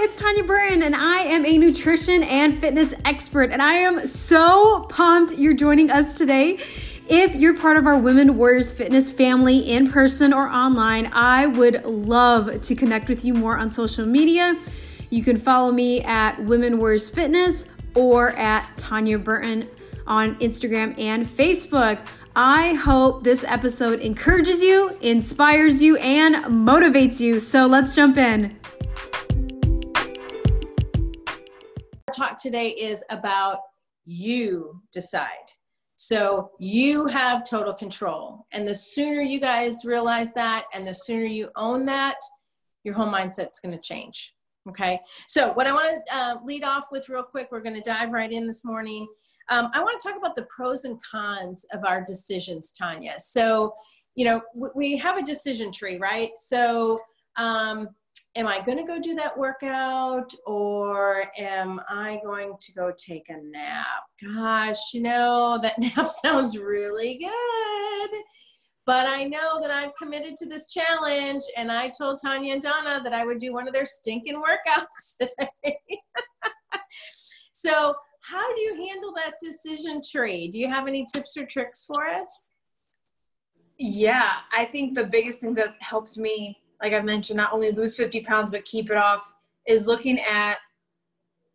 Hi, it's Tanya Burton, and I am a nutrition and fitness expert, and I am so pumped you're joining us today. If you're part of our Women Warriors Fitness family in person or online, I would love to connect with you more on social media. You can follow me at Women Warriors Fitness or at Tanya Burton on Instagram and Facebook. I hope this episode encourages you, inspires you, and motivates you. So let's jump in. Our talk today is about you decide. So you have total control. And the sooner you guys realize that, and the sooner you own that, your whole mindset's going to change. Okay. So what I want to lead off with real quick, we're going to dive right in this morning. I want to talk about the pros and cons of our decisions, Tanya. So, you know, we have a decision tree, right? So, am I going to go do that workout, or am I going to go take a nap? Gosh, you know, that nap sounds really good, but I know that I've committed to this challenge, and I told Tanya and Donna that I would do one of their stinking workouts today. So how do you handle that decision tree? Do you have any tips or tricks for us? Yeah, I think the biggest thing that helps me, like I mentioned, not only lose 50 pounds, but keep it off, is looking at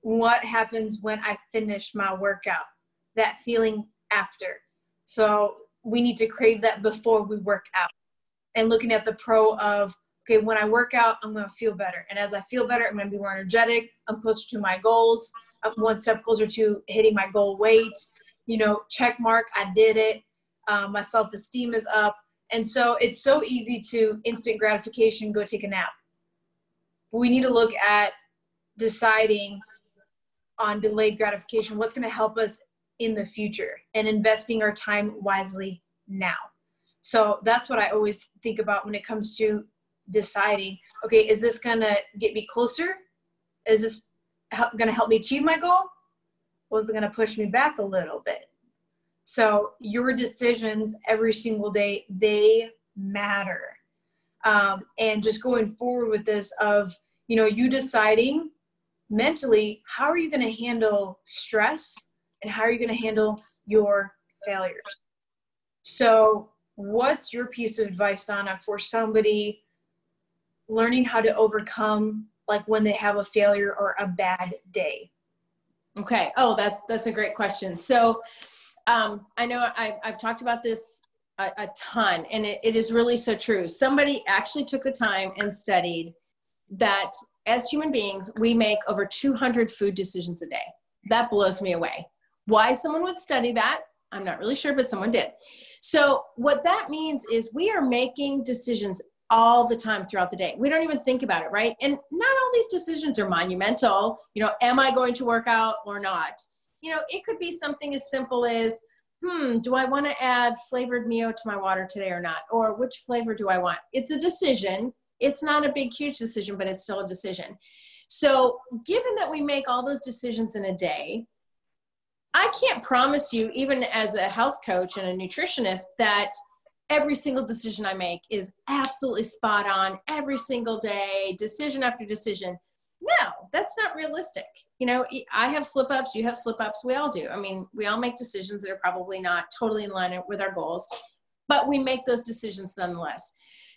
what happens when I finish my workout, that feeling after. So we need to crave that before we work out, and looking at the pro of, okay, when I work out, I'm going to feel better. And as I feel better, I'm going to be more energetic. I'm closer to my goals. I'm one step closer to hitting my goal weight, you know, check mark. I did it. My self-esteem is up. And so it's so easy to instant gratification, go take a nap. But we need to look at deciding on delayed gratification, what's going to help us in the future, and investing our time wisely now. So that's what I always think about when it comes to deciding, okay, is this going to get me closer? Is this going to help me achieve my goal? Or is it going to push me back a little bit? So your decisions every single day, they matter. And just going forward with this of, you know, you deciding mentally, how are you going to handle stress, and how are you going to handle your failures? So what's your piece of advice, Donna, for somebody learning how to overcome, like, when they have a failure or a bad day? Okay. Oh, that's a great question. So, I know I've talked about this a ton, and it is really so true. Somebody actually took the time and studied that as human beings, we make over 200 food decisions a day. That blows me away. Why someone would study that, I'm not really sure, but someone did. So what that means is we are making decisions all the time throughout the day. We don't even think about it, right? And not all these decisions are monumental. You know, am I going to work out or not? You know, it could be something as simple as, do I want to add flavored Mio to my water today or not? Or which flavor do I want? It's a decision. It's not a big, huge decision, but it's still a decision. So given that we make all those decisions in a day, I can't promise you, even as a health coach and a nutritionist, that every single decision I make is absolutely spot on every single day, decision after decision. No, that's not realistic. You know, I have slip-ups, you have slip-ups, we all do. I mean, we all make decisions that are probably not totally in line with our goals, but we make those decisions nonetheless.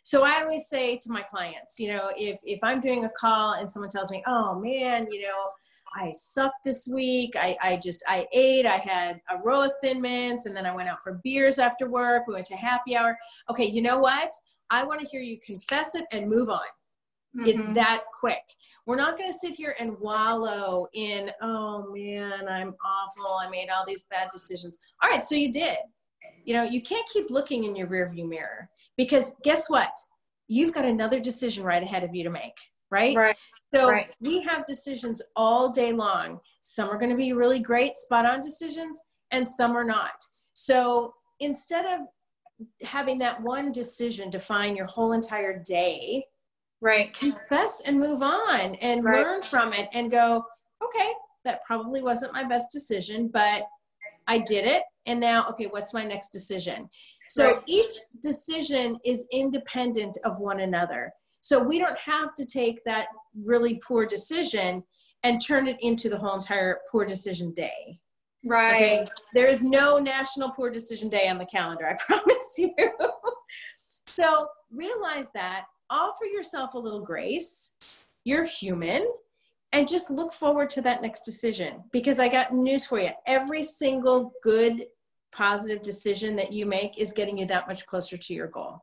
So I always say to my clients, you know, if I'm doing a call and someone tells me, oh man, you know, I sucked this week, I ate, I had a row of Thin Mints, and then I went out for beers after work, we went to happy hour. Okay, you know what? I want to hear you confess it and move on. It's that quick. We're not going to sit here and wallow in, oh man, I'm awful. I made all these bad decisions. All right. So you did, you know, you can't keep looking in your rearview mirror, because guess what? You've got another decision right ahead of you to make. Right. Right. So right. We have decisions all day long. Some are going to be really great, spot on decisions, and some are not. So instead of having that one decision define your whole entire day, right, confess and move on, and right, learn from it and go, okay, that probably wasn't my best decision, but I did it. And now, okay, what's my next decision? So right, each decision is independent of one another. So we don't have to take that really poor decision and turn it into the whole entire poor decision day. Right. Okay? There is no National Poor Decision Day on the calendar, I promise you. So realize that, offer yourself a little grace. You're human, and just look forward to that next decision, because I got news for you. Every single good, positive decision that you make is getting you that much closer to your goal.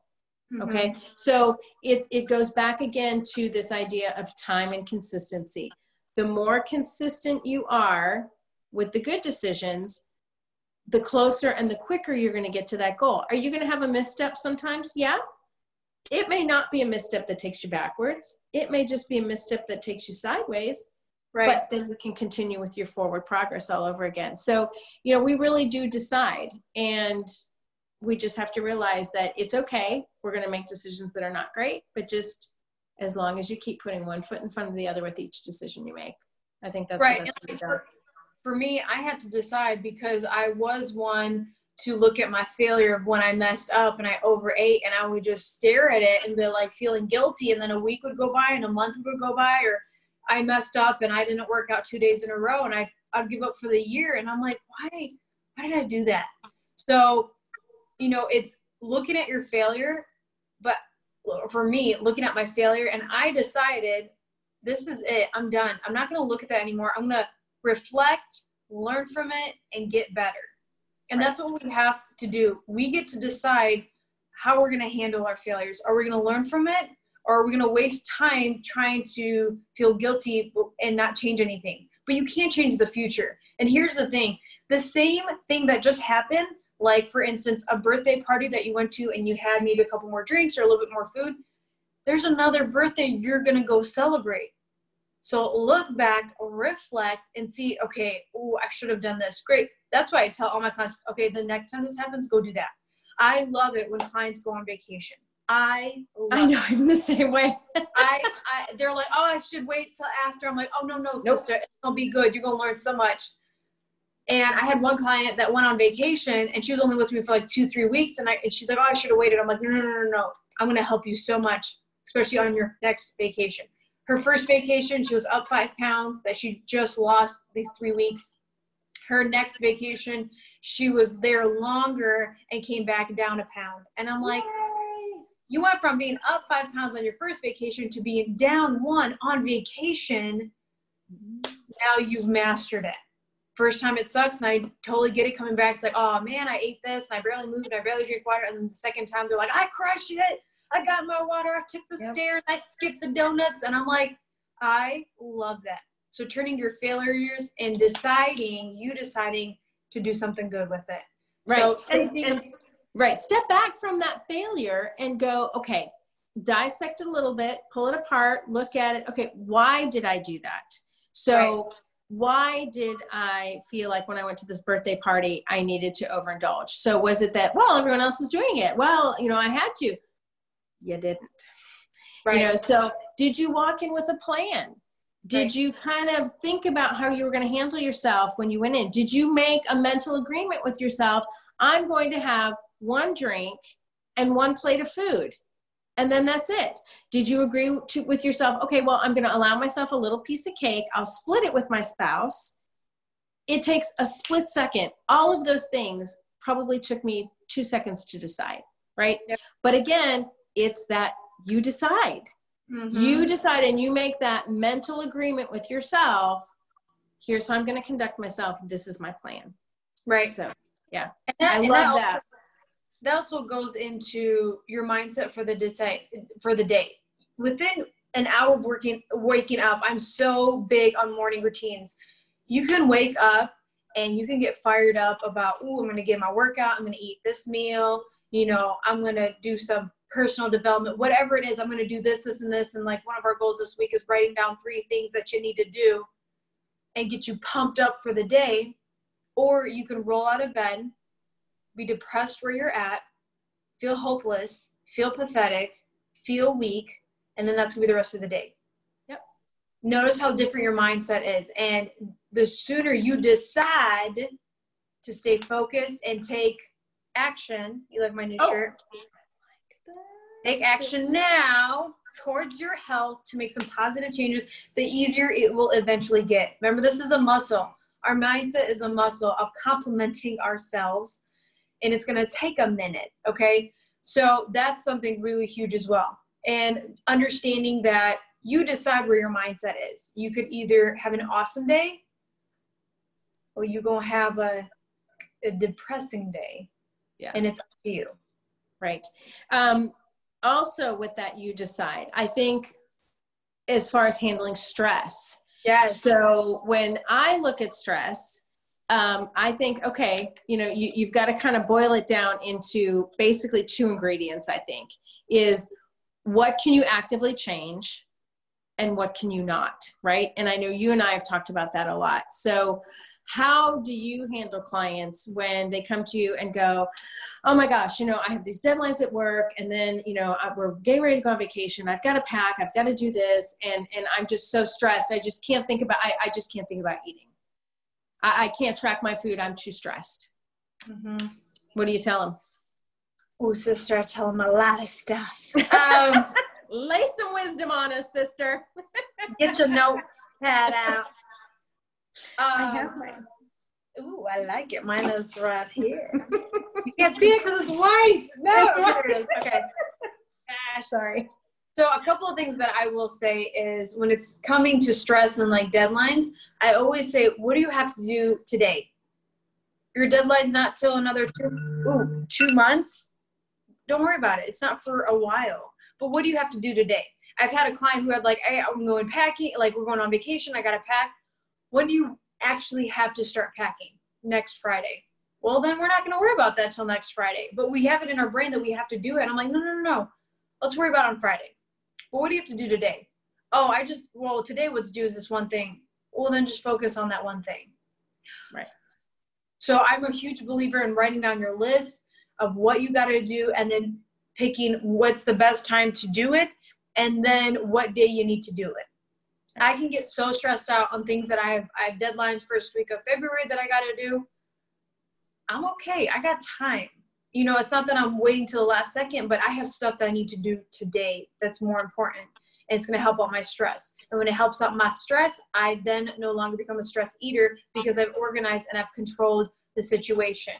Okay. Mm-hmm. So it goes back again to this idea of time and consistency. The more consistent you are with the good decisions, the closer and the quicker you're going to get to that goal. Are you going to have a misstep sometimes? Yeah. It may not be a misstep that takes you backwards. It may just be a misstep that takes you sideways, right? But then you can continue with your forward progress all over again. So, you know, we really do decide, and we just have to realize that it's okay. We're going to make decisions that are not great, but just as long as you keep putting one foot in front of the other with each decision you make. I think that's right. The best way to go. For me, I had to decide, because I was one to look at my failure of when I messed up and I overate, and I would just stare at it and be like feeling guilty. And then a week would go by and a month would go by, or I messed up and I didn't work out 2 days in a row, and I'd give up for the year. And I'm like, why did I do that? So, you know, it's looking at your failure, but for me, looking at my failure, and I decided, this is it. I'm done. I'm not going to look at that anymore. I'm going to reflect, learn from it, and get better. And that's what we have to do. We get to decide how we're going to handle our failures. Are we going to learn from it? Or are we going to waste time trying to feel guilty and not change anything? But you can't change the future. And here's the thing. The same thing that just happened, like, for instance, a birthday party that you went to and you had maybe a couple more drinks or a little bit more food, there's another birthday you're going to go celebrate. So look back, reflect, and see, okay, oh, I should have done this. Great. That's why I tell all my clients, okay, the next time this happens, go do that. I love it when clients go on vacation. I know it. I'm the same way. They're like, oh, I should wait till after. I'm like, oh, no, sister, it'll be good. You're going to learn so much. And I had one client that went on vacation, and she was only with me for like 2-3 weeks. And she's like, oh, I should have waited. I'm like, no. I'm going to help you so much, especially on your next vacation. Her first vacation, she was up 5 pounds that she just lost these 3 weeks. Her next vacation, she was there longer and came back down a pound. And I'm like, yay. You went from being up 5 pounds on your first vacation to being down 1 on vacation. Now you've mastered it. First time it sucks, and I totally get it. Coming back, it's like, oh man, I ate this and I barely moved and I barely drink water. And then the second time they're like, I crushed it. I got my water, I took the stairs, I skipped the donuts. And I'm like, I love that. So turning your failures and deciding to do something good with it. Right. So step back from that failure and go, okay, dissect a little bit, pull it apart, look at it. Okay, why did I do that? So why did I feel like when I went to this birthday party, I needed to overindulge? So was it that, well, everyone else is doing it. Well, you know, I had to. You didn't, right? You know, so did you walk in with a plan? Did you kind of think about how you were going to handle yourself when you went in? Did you make a mental agreement with yourself? I'm going to have 1 drink and 1 plate of food, and then that's it. Did you agree with yourself? Okay, well, I'm going to allow myself a little piece of cake. I'll split it with my spouse. It takes a split second. All of those things probably took me 2 seconds to decide, right? Yep. But again, it's that you decide. Mm-hmm. You decide, and you make that mental agreement with yourself. Here's how I'm going to conduct myself. This is my plan. Right. So, yeah. And I love that. That also goes into your mindset for the day. Within an hour of waking up, I'm so big on morning routines. You can wake up and you can get fired up about, oh, I'm going to get my workout. I'm going to eat this meal. You know, I'm going to do some personal development, whatever it is, I'm going to do this, this, and this. And like one of our goals this week is writing down 3 things that you need to do and get you pumped up for the day. Or you can roll out of bed, be depressed where you're at, feel hopeless, feel pathetic, feel weak. And then that's going to be the rest of the day. Yep. Notice how different your mindset is. And the sooner you decide to stay focused and take action, you like my new shirt? Take action now towards your health to make some positive changes, the easier it will eventually get. Remember, this is a muscle. Our mindset is a muscle of complimenting ourselves, and it's going to take a minute, okay? So that's something really huge as well. And understanding that you decide where your mindset is. You could either have an awesome day, or you're going to have a depressing day. Yeah. And it's up to you. Right. Also with that, you decide, I think, as far as handling stress. Yes. So when I look at stress, I think, okay, you know, you've got to kind of boil it down into basically two ingredients, I think, is what can you actively change and what can you not, right? And I know you and I have talked about that a lot. So how do you handle clients when they come to you and go, oh my gosh, you know, I have these deadlines at work, and then, you know, we're getting ready to go on vacation. I've got to pack, I've got to do this. And I'm just so stressed. I just can't think about, I just can't think about eating. I can't track my food. I'm too stressed. Mm-hmm. What do you tell them? Oh, sister, I tell them a lot of stuff. Lay some wisdom on us, sister. Get your notepad out. I have mine. Ooh, I like it. Mine is right here. You can't see it because it's white. No, it's white. Okay. Gosh, sorry. So a couple of things that I will say is when it's coming to stress and like deadlines, I always say, what do you have to do today? Your deadline's not till another 2 months. Don't worry about it. It's not for a while. But what do you have to do today? I've had a client who had like, hey, I'm going packing. Like, we're going on vacation. I got to pack. When do you actually have to start packing? Next Friday. Well, then we're not going to worry about that till next Friday. But we have it in our brain that we have to do it. I'm like, no, no, no, no. Let's worry about it on Friday. Well, what do you have to do today? Oh, well, today what's due is this one thing. Well, then just focus on that one thing. Right. So I'm a huge believer in writing down your list of what you got to do and then picking what's the best time to do it and then what day you need to do it. I can get so stressed out on things that I have deadlines first week of February that I got to do. I'm okay. I got time. You know, it's not that I'm waiting till the last second, but I have stuff that I need to do today that's more important. And it's going to help out my stress. And when it helps out my stress, I then no longer become a stress eater because I've organized and I've controlled the situation.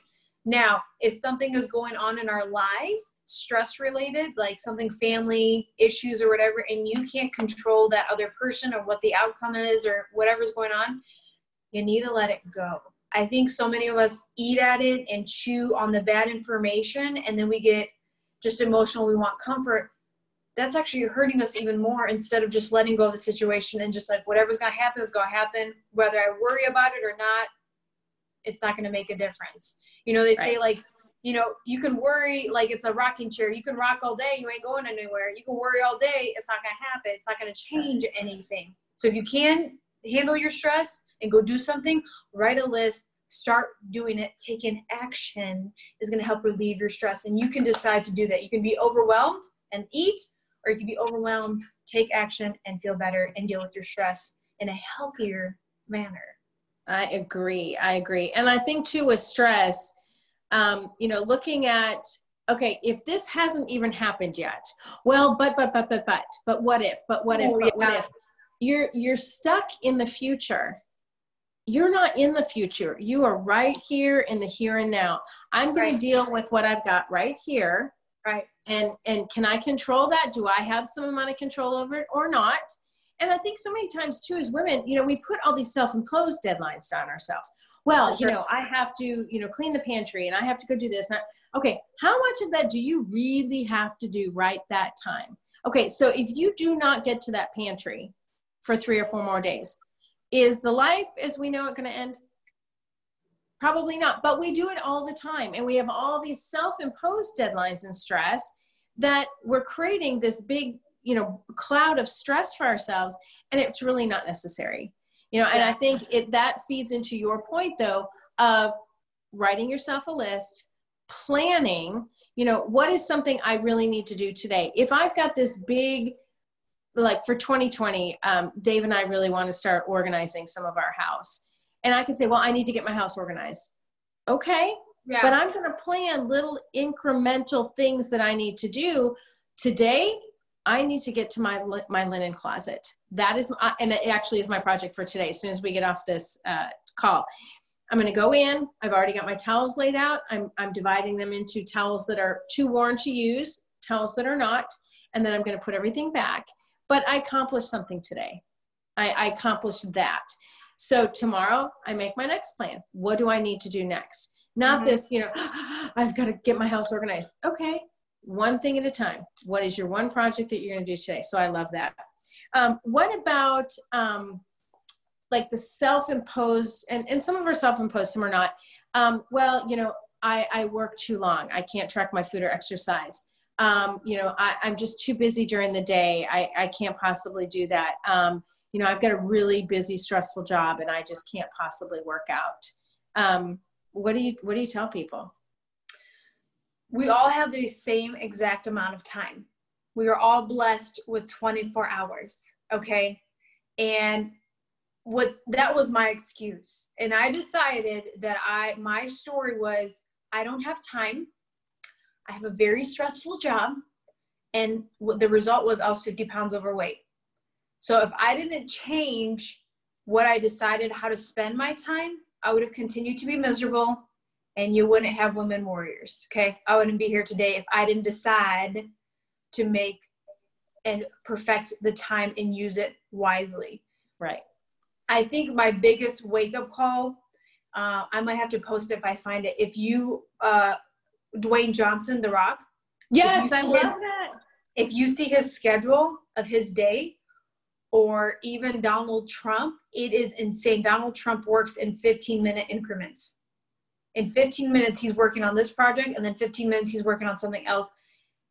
Now, if something is going on in our lives, stress related, like something, family issues or whatever, and you can't control that other person or what the outcome is or whatever's going on, you need to let it go. I think so many of us eat at it and chew on the bad information, and then we get just emotional. We want comfort. That's actually hurting us even more instead of just letting go of the situation and just like whatever's going to happen is going to happen. Whether I worry about it or not, it's not going to make a difference. You know, they say like, you know, you can worry like it's a rocking chair. You can rock all day. You ain't going anywhere. You can worry all day. It's not going to happen. It's not going to change anything. So if you can handle your stress and go do something, write a list, start doing it. Taking action is going to help relieve your stress. And you can decide to do that. You can be overwhelmed and eat, or you can be overwhelmed, take action, and feel better and deal with your stress in a healthier manner. I agree. I agree. And I think too with stress, you know, looking at, okay, if this hasn't even happened yet, well, but what if, but what if you're stuck in the future. You're not in the future. You are right here in the here and now. I'm going to deal with what I've got right here. Right. And can I control that? Do I have some amount of control over it or not? And I think so many times too, as women, you know, we put all these self-imposed deadlines on ourselves. Well, you know, I have to, you know, clean the pantry and I have to go do this. Okay. How much of that do you really have to do right that time? Okay. So if you do not get to that pantry for 3 or 4 more days, is the life as we know it going to end? Probably not, but we do it all the time. And we have all these self-imposed deadlines and stress that we're creating this big, you know, cloud of stress for ourselves, and it's really not necessary, you know. And I think that feeds into your point though, of writing yourself a list, planning, you know, what is something I really need to do today? If I've got this big, like for 2020, Dave and I really want to start organizing some of our house, and I could say, well, I need to get my house organized. Okay. Yeah. But I'm going to plan little incremental things that I need to do today I need to get to my linen closet. That is, and it actually is my project for today. As soon as we get off this call, I'm going to go in. I've already got my towels laid out. I'm dividing them into towels that are too worn to use, towels that are not, and then I'm going to put everything back. But I accomplished something today. I accomplished that. So tomorrow I make my next plan. What do I need to do next? Not this, you know, I've got to get my house organized. Okay. One thing at a time. What is your one project that you're going to do today? So I love that. What about like the self-imposed, and some of our self-imposed, some are not. Well, you know, I work too long. I can't track my food or exercise. You know, I'm just too busy during the day. I can't possibly do that. You know, I've got a really busy, stressful job and I just can't possibly work out. What do you tell people? We all have the same exact amount of time. We are all blessed with 24 hours, okay? And that was my excuse. And I decided that my story was, I don't have time. I have a very stressful job. And the result was I was 50 pounds overweight. So if I didn't change what I decided how to spend my time, I would have continued to be miserable. And you wouldn't have Women Warriors, okay? I wouldn't be here today if I didn't decide to make and perfect the time and use it wisely. Right. I think my biggest wake-up call, I might have to post if I find it. If you, Dwayne Johnson, The Rock. Yes, I love that. If you see his schedule of his day, or even Donald Trump, it is insane. Donald Trump works in 15-minute increments. In 15 minutes, he's working on this project, and then 15 minutes, he's working on something else.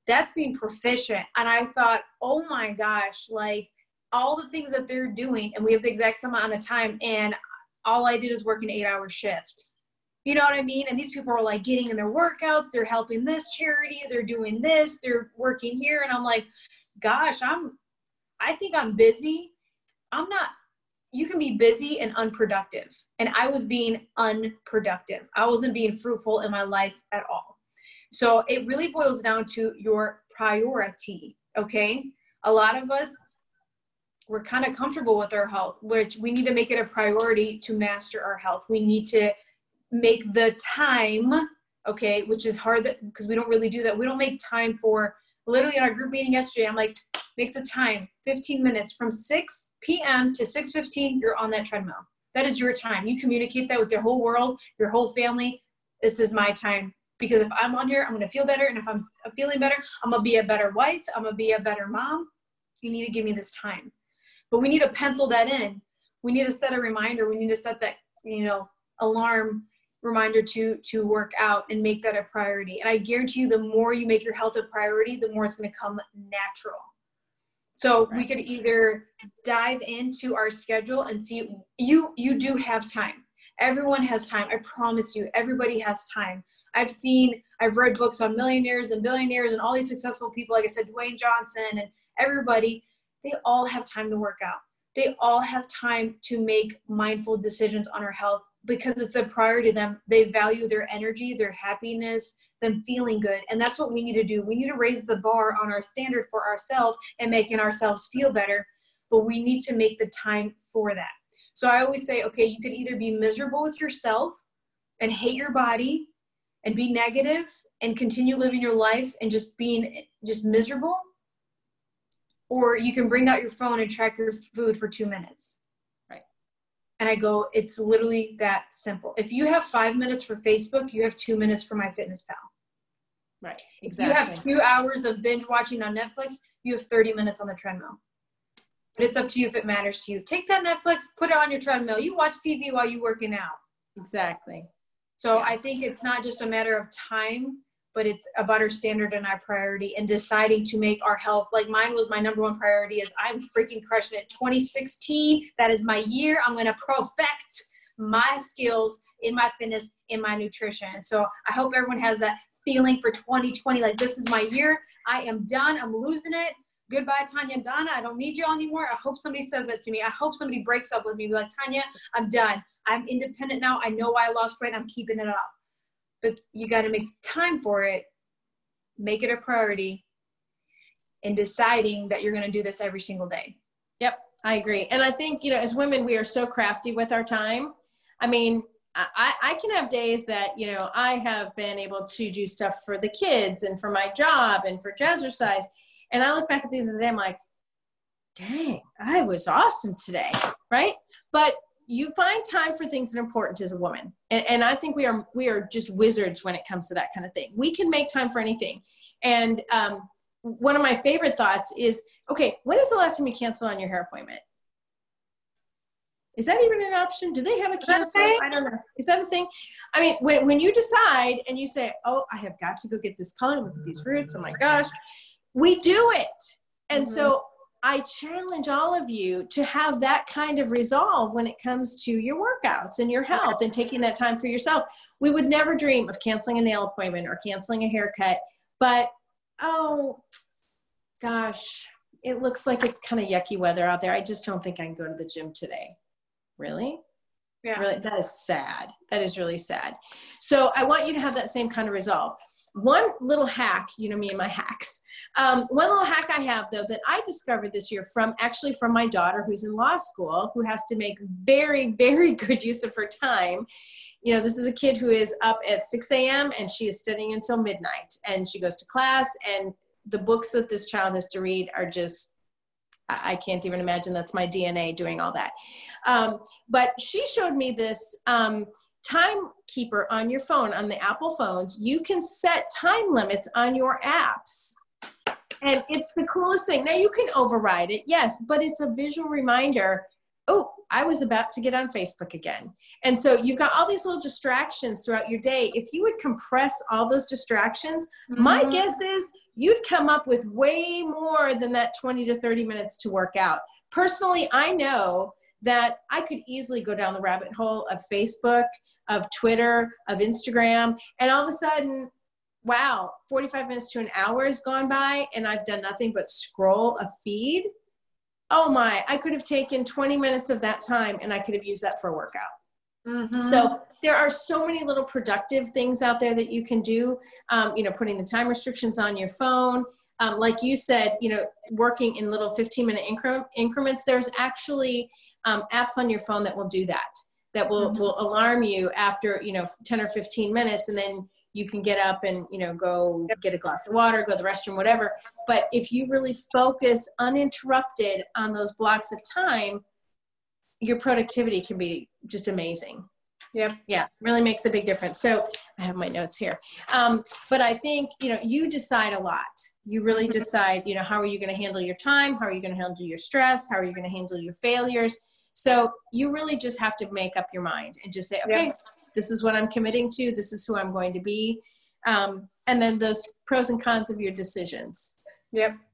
That's being proficient. And I thought, oh my gosh, like all the things that they're doing, and we have the exact same amount of time, and all I did is work an 8-hour shift. You know what I mean? And these people are like getting in their workouts, they're helping this charity, they're doing this, they're working here. And I'm like, gosh, I think I'm busy. I'm not. You can be busy and unproductive. And I was being unproductive. I wasn't being fruitful in my life at all. So it really boils down to your priority, okay? A lot of us, we're kind of comfortable with our health, which we need to make it a priority to master our health. We need to make the time, okay, which is hard because we don't really do that. We don't make time for, literally in our group meeting yesterday, I'm like, make the time, 15 minutes from 6 p.m. to 6:15, you're on that treadmill. That is your time. You communicate that with your whole world, your whole family. This is my time. Because if I'm on here, I'm going to feel better. And if I'm feeling better, I'm going to be a better wife. I'm going to be a better mom. You need to give me this time. But we need to pencil that in. We need to set a reminder. We need to set that, you know, alarm reminder to work out and make that a priority. And I guarantee you, the more you make your health a priority, the more it's going to come natural. So we could either dive into our schedule and see, you do have time. Everyone has time. I promise you, everybody has time. I've read books on millionaires and billionaires and all these successful people. Like I said, Dwayne Johnson and everybody, they all have time to work out. They all have time to make mindful decisions on our health because it's a priority to them. They value their energy, their happiness, them feeling good. And that's what we need to do. We need to raise the bar on our standard for ourselves and making ourselves feel better, but we need to make the time for that. So I always say, okay, you could either be miserable with yourself and hate your body and be negative and continue living your life and just being miserable, or you can bring out your phone and track your food for 2 minutes. Right. And I go, it's literally that simple. If you have 5 minutes for Facebook, you have 2 minutes for MyFitnessPal. Right, exactly. You have 2 hours of binge watching on Netflix, you have 30 minutes on the treadmill. But it's up to you if it matters to you. Take that Netflix, put it on your treadmill. You watch TV while you're working out. Exactly. So yeah. I think it's not just a matter of time, but it's about our standard and our priority and deciding to make our health. Like mine was my #1 priority is I'm freaking crushing it. 2016, that is my year. I'm going to perfect my skills in my fitness, in my nutrition. So I hope everyone has that feeling for 2020, like this is my year. I am done. I'm losing it. Goodbye, Tanya and Donna. I don't need you all anymore. I hope somebody says that to me. I hope somebody breaks up with me. Be like, Tanya, I'm done. I'm independent now. I know I lost weight. I'm keeping it up. But you got to make time for it. Make it a priority. and deciding that you're going to do this every single day. Yep, I agree. And I think, you know, as women, we are so crafty with our time. I mean, I can have days that, you know, I have been able to do stuff for the kids and for my job and for Jazzercise. And I look back at the end of the day, I'm like, dang, I was awesome today, right? But you find time for things that are important as a woman. And I think we are just wizards when it comes to that kind of thing. We can make time for anything. And one of my favorite thoughts is, okay, when is the last time you canceled on your hair appointment? Is that even an option? Do they have a cancel? I don't know. Is that a thing? I mean, when you decide and you say, oh, I have got to go get this color, look at these roots, oh my gosh, we do it. And so I challenge all of you to have that kind of resolve when it comes to your workouts and your health and taking that time for yourself. We would never dream of canceling a nail appointment or canceling a haircut, but oh gosh, it looks like it's kind of yucky weather out there. I just don't think I can go to the gym today. Really? Yeah. Really? That is sad. That is really sad. So I want you to have that same kind of resolve. One little hack, you know me and my hacks. One little hack I have though that I discovered this year from my daughter who's in law school, who has to make very, very good use of her time. You know, this is a kid who is up at 6 a.m. and she is studying until midnight, and she goes to class, and the books that this child has to read are just, I can't even imagine. That's my DNA doing all that. But she showed me this timekeeper on your phone, on the Apple phones. You can set time limits on your apps. And it's the coolest thing. Now you can override it, yes, but it's a visual reminder. Oh, I was about to get on Facebook again. And so you've got all these little distractions throughout your day. If you would compress all those distractions, my guess is you'd come up with way more than that 20 to 30 minutes to work out. Personally, I know that I could easily go down the rabbit hole of Facebook, of Twitter, of Instagram, and all of a sudden, wow, 45 minutes to an hour has gone by and I've done nothing but scroll a feed. Oh my, I could have taken 20 minutes of that time and I could have used that for a workout. So there are so many little productive things out there that you can do, you know, putting the time restrictions on your phone. Like you said, you know, working in little 15-minute increments, there's actually apps on your phone that will do that, that will alarm you after, you know, 10 or 15 minutes. And then you can get up and, you know, go get a glass of water, go to the restroom, whatever. But if you really focus uninterrupted on those blocks of time, your productivity can be just amazing. Yep. Yeah. Really makes a big difference. So I have my notes here. But I think, you know, you decide a lot. You really decide, you know, how are you going to handle your time? How are you going to handle your stress? How are you going to handle your failures? So you really just have to make up your mind and just say, okay, this is what I'm committing to. This is who I'm going to be. And then those pros and cons of your decisions. Yep.